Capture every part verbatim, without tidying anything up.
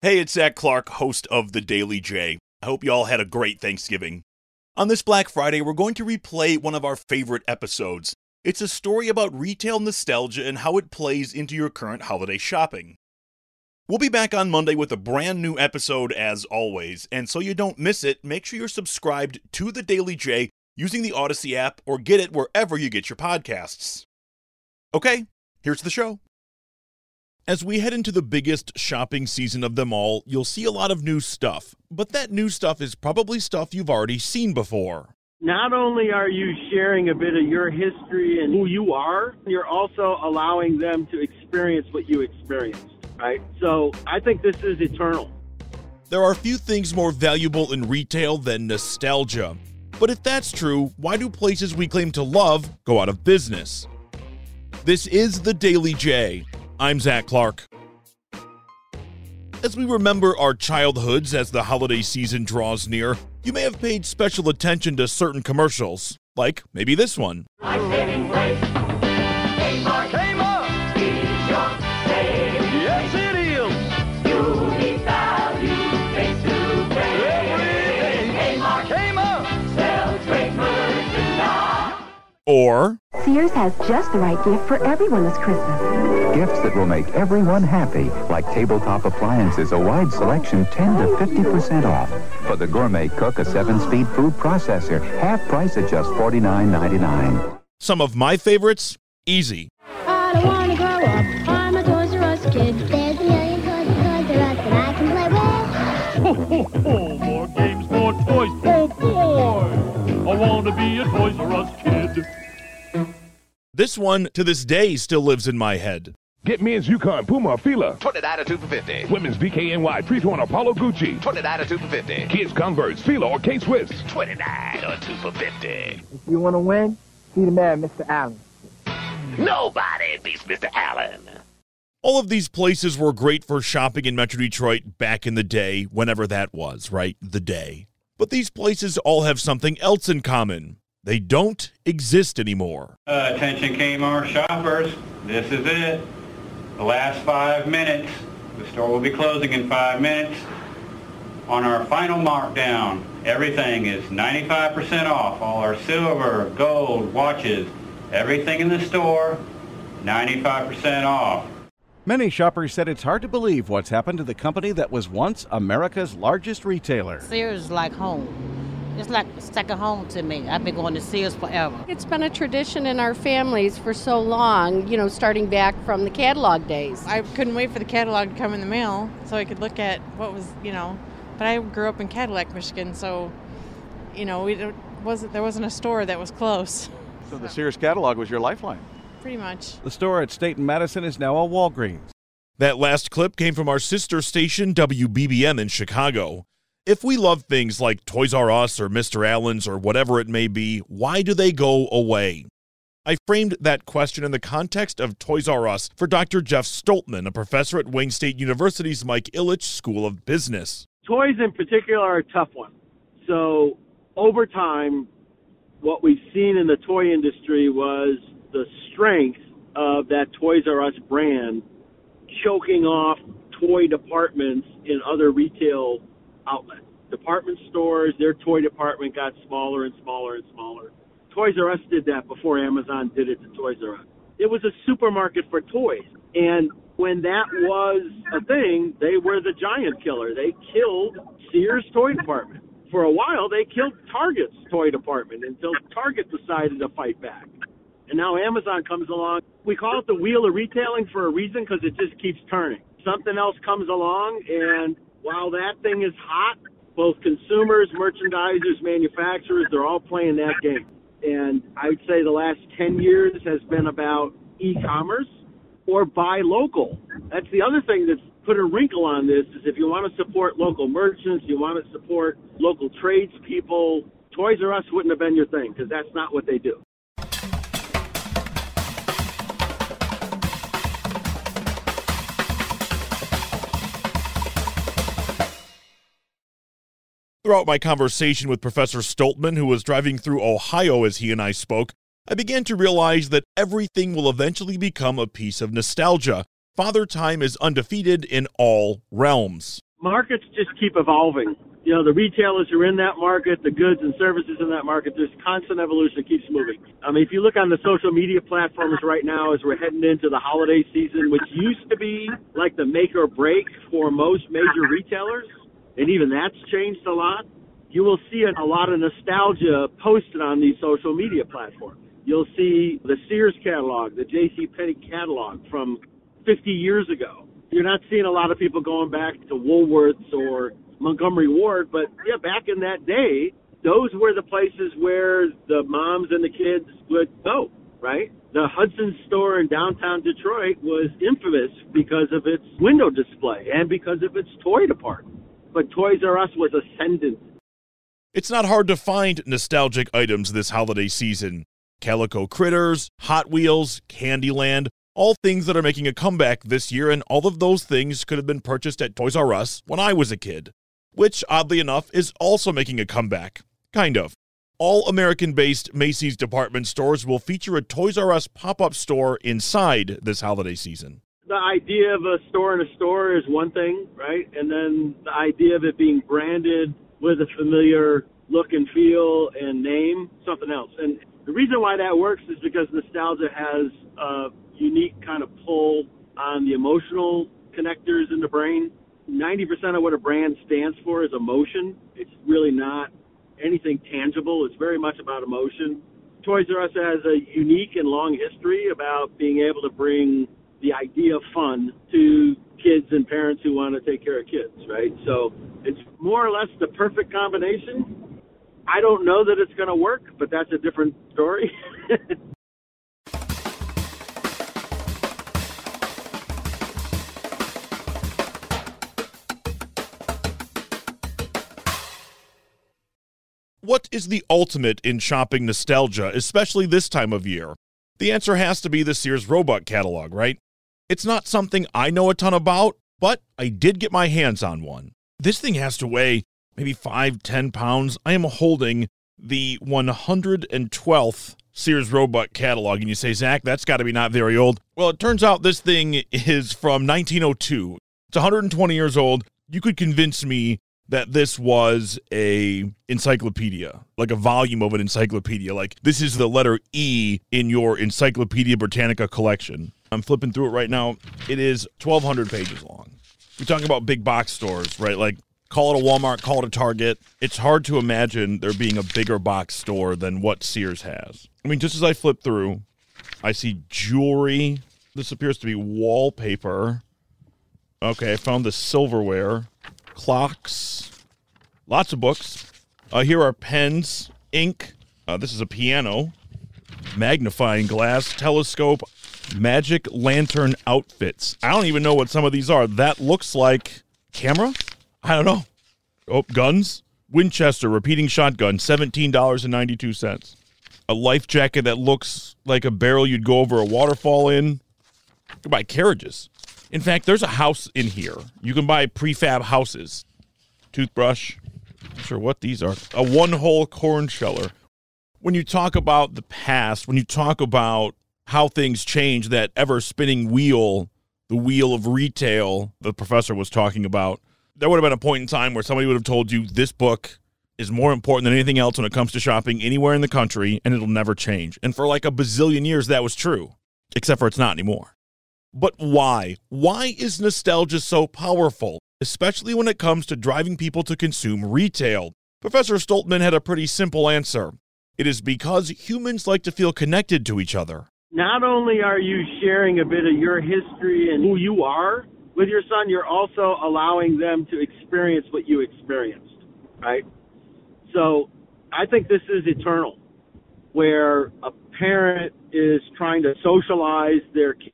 Hey, it's Zach Clark, host of The Daily J. I hope you all had a great Thanksgiving. On this Black Friday, we're going to replay one of our favorite episodes. It's a story about retail nostalgia and how it plays into your current holiday shopping. We'll be back on Monday with a brand new episode as always, and so you don't miss it, make sure you're subscribed to The Daily J using the Odyssey app or get it wherever you get your podcasts. Okay, here's the show. As we head into the biggest shopping season of them all, you'll see a lot of new stuff. But that new stuff is probably stuff you've already seen before. Not only are you sharing a bit of your history and who you are, you're also allowing them to experience what you experienced, right? So I think this is eternal. There are few things more valuable in retail than nostalgia. But if that's true, why do places we claim to love go out of business? This is The Daily J. I'm Zach Clark. As we remember our childhoods as the holiday season draws near, you may have paid special attention to certain commercials, like maybe this one. I'm saving weight. Kmart. Kmart. It's your savings. Yes, it is. You need value face to face. Kmart. Kmart. Sells great merchandise. Or Sears has just the right gift for everyone this Christmas. Gifts that will make everyone happy, like tabletop appliances, a wide selection, ten to fifty percent off. For the gourmet cook, a seven-speed food processor, half price at just forty-nine ninety-nine. Some of my favorites, easy. I don't want to grow up, I'm a Toys R Us kid. There's a million toys at Toys R Us that I can play with. Ho, ho, ho, more games, more toys, oh boy! I want to be a Toys R Us kid. This one, to this day, still lives in my head. Get men's Yukon, Puma, Fila. twenty-nine to two for fifty. Women's V K N Y, Pre-Torn, Apollo, Gucci. twenty-nine to two for fifty. Kids Converse, Fila, or K-Swiss. twenty-nine or two for fifty. If you want to win, be the man, Mister Allen. Nobody beats Mister Allen. All of these places were great for shopping in Metro Detroit back in the day, whenever that was, right? The day. But these places all have something else in common. They don't exist anymore. Uh, attention Kmart shoppers, this is it. The last five minutes, the store will be closing in five minutes. On our final markdown, everything is ninety-five percent off. All our silver, gold, watches, everything in the store, ninety-five percent off. Many shoppers said it's hard to believe what's happened to the company that was once America's largest retailer. Sears is like home. It's like second home to me. I've been going to Sears forever. It's been a tradition in our families for so long, you know, starting back from the catalog days. I couldn't wait for the catalog to come in the mail so I could look at what was, you know, but I grew up in Cadillac, Michigan, so, you know, we, it wasn't, there wasn't a store that was close. So the Sears catalog was your lifeline. Pretty much. The store at State and Madison is now a Walgreens. That last clip came from our sister station, W B B M, in Chicago. If we love things like Toys R Us or Mister Allen's or whatever it may be, why do they go away? I framed that question in the context of Toys R Us for Doctor Jeff Stoltman, a professor at Wayne State University's Mike Ilitch School of Business. Toys in particular are a tough one. So over time, what we've seen in the toy industry was the strength of that Toys R Us brand choking off toy departments in other retail outlets. Department stores, their toy department got smaller and smaller and smaller. Toys R Us did that before Amazon did it to Toys R Us. It was a supermarket for toys, and when that was a thing, they were the giant killer. They killed Sears' toy department. For a while, they killed Target's toy department until Target decided to fight back. And now Amazon comes along. We call it the wheel of retailing for a reason, because it just keeps turning. Something else comes along, and while that thing is hot, both consumers, merchandisers, manufacturers, they're all playing that game. And I would say the last ten years has been about e-commerce or buy local. That's the other thing that's put a wrinkle on this, is if you want to support local merchants, you want to support local tradespeople, Toys R Us wouldn't have been your thing, because that's not what they do. Throughout my conversation with Professor Stoltman, who was driving through Ohio as he and I spoke, I began to realize that everything will eventually become a piece of nostalgia. Father Time is undefeated in all realms. Markets just keep evolving. You know, the retailers are in that market, the goods and services in that market, there's constant evolution that keeps moving. I mean, if you look on the social media platforms right now as we're heading into the holiday season, which used to be like the make or break for most major retailers, and even that's changed a lot, you will see a lot of nostalgia posted on these social media platforms. You'll see the Sears catalog, the JCPenney catalog from fifty years ago. You're not seeing a lot of people going back to Woolworths or Montgomery Ward, but yeah, back in that day, those were the places where the moms and the kids would go, right? The Hudson's store in downtown Detroit was infamous because of its window display and because of its toy department. But Toys R Us was ascendant. It's not hard to find nostalgic items this holiday season. Calico Critters, Hot Wheels, Candyland, all things that are making a comeback this year, and all of those things could have been purchased at Toys R Us when I was a kid, which, oddly enough, is also making a comeback. Kind of. All American-based Macy's department stores will feature a Toys R Us pop-up store inside this holiday season. The idea of a store in a store is one thing, right? And then the idea of it being branded with a familiar look and feel and name, something else. And the reason why that works is because nostalgia has a unique kind of pull on the emotional connectors in the brain. ninety percent of what a brand stands for is emotion. It's really not anything tangible. It's very much about emotion. Toys R Us has a unique and long history about being able to bring the idea of fun to kids and parents who want to take care of kids, right? So it's more or less the perfect combination. I don't know that it's going to work, but that's a different story. What is the ultimate in shopping nostalgia, especially this time of year? The answer has to be the Sears Roebuck catalog, right? It's not something I know a ton about, but I did get my hands on one. This thing has to weigh maybe five, ten pounds. I am holding the one hundred twelfth Sears Roebuck catalog, and you say, Zach, that's got to be not very old. Well, it turns out this thing is from nineteen oh two. It's one hundred twenty years old. You could convince me that this was a encyclopedia, like a volume of an encyclopedia. Like, this is the letter E in your Encyclopedia Britannica collection. I'm flipping through it right now. It is twelve hundred pages long. We're talking about big box stores, right? Like, call it a Walmart, call it a Target. It's hard to imagine there being a bigger box store than what Sears has. I mean, just as I flip through, I see jewelry. This appears to be wallpaper. Okay, I found the silverware. Clocks, lots of books. Uh, here are pens, ink. Uh, this is a piano, magnifying glass, telescope, magic lantern outfits. I don't even know what some of these are. That looks like camera? I don't know. Oh, guns. Winchester, repeating shotgun, seventeen dollars and ninety-two cents. A life jacket that looks like a barrel you'd go over a waterfall in. You can buy carriages. In fact, there's a house in here. You can buy prefab houses. Toothbrush. Not sure what these are. A one-hole corn sheller. When you talk about the past, when you talk about how things change, that ever-spinning wheel, the wheel of retail the professor was talking about, there would have been a point in time where somebody would have told you this book is more important than anything else when it comes to shopping anywhere in the country, and it'll never change. And for like a bazillion years, that was true, except for it's not anymore. But why? Why is nostalgia so powerful, especially when it comes to driving people to consume retail? Professor Stoltman had a pretty simple answer. It is because humans like to feel connected to each other. Not only are you sharing a bit of your history and who you are with your son, you're also allowing them to experience what you experienced, right? So I think this is eternal, where a parent is trying to socialize their kid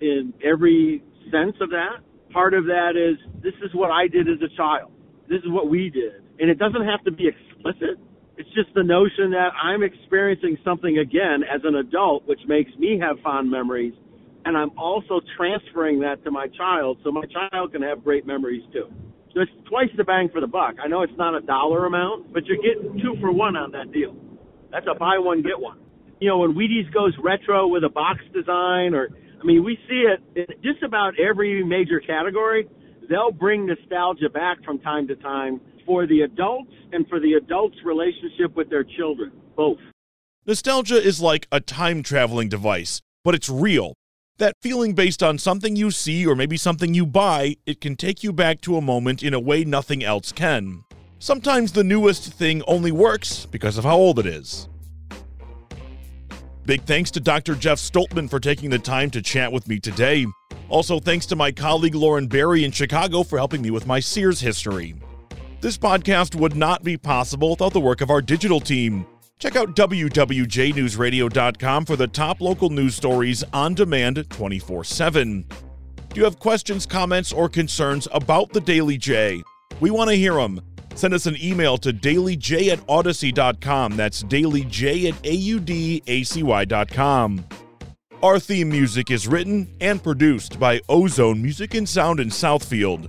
in every sense of that. Part of that is, this is what I did as a child. This is what we did. And it doesn't have to be explicit. It's just the notion that I'm experiencing something again as an adult, which makes me have fond memories, and I'm also transferring that to my child, so my child can have great memories too. So it's twice the bang for the buck. I know it's not a dollar amount, but you're getting two for one on that deal. That's a buy one, get one. You know, when Wheaties goes retro with a box design, or, I mean, we see it in just about every major category. They'll bring nostalgia back from time to time, for the adults and for the adults' relationship with their children, both. Nostalgia is like a time-traveling device, but it's real. That feeling based on something you see or maybe something you buy, it can take you back to a moment in a way nothing else can. Sometimes the newest thing only works because of how old it is. Big thanks to Doctor Jeff Stoltman for taking the time to chat with me today. Also, thanks to my colleague Lauren Berry in Chicago for helping me with my Sears history. This podcast would not be possible without the work of our digital team. Check out W W J news radio dot com for the top local news stories on demand twenty-four seven. Do you have questions, comments, or concerns about The Daily J? We want to hear them. Send us an email to dailyj at odyssey dot com. That's dailyj at audacy dot com. Our theme music is written and produced by Ozone Music and Sound in Southfield.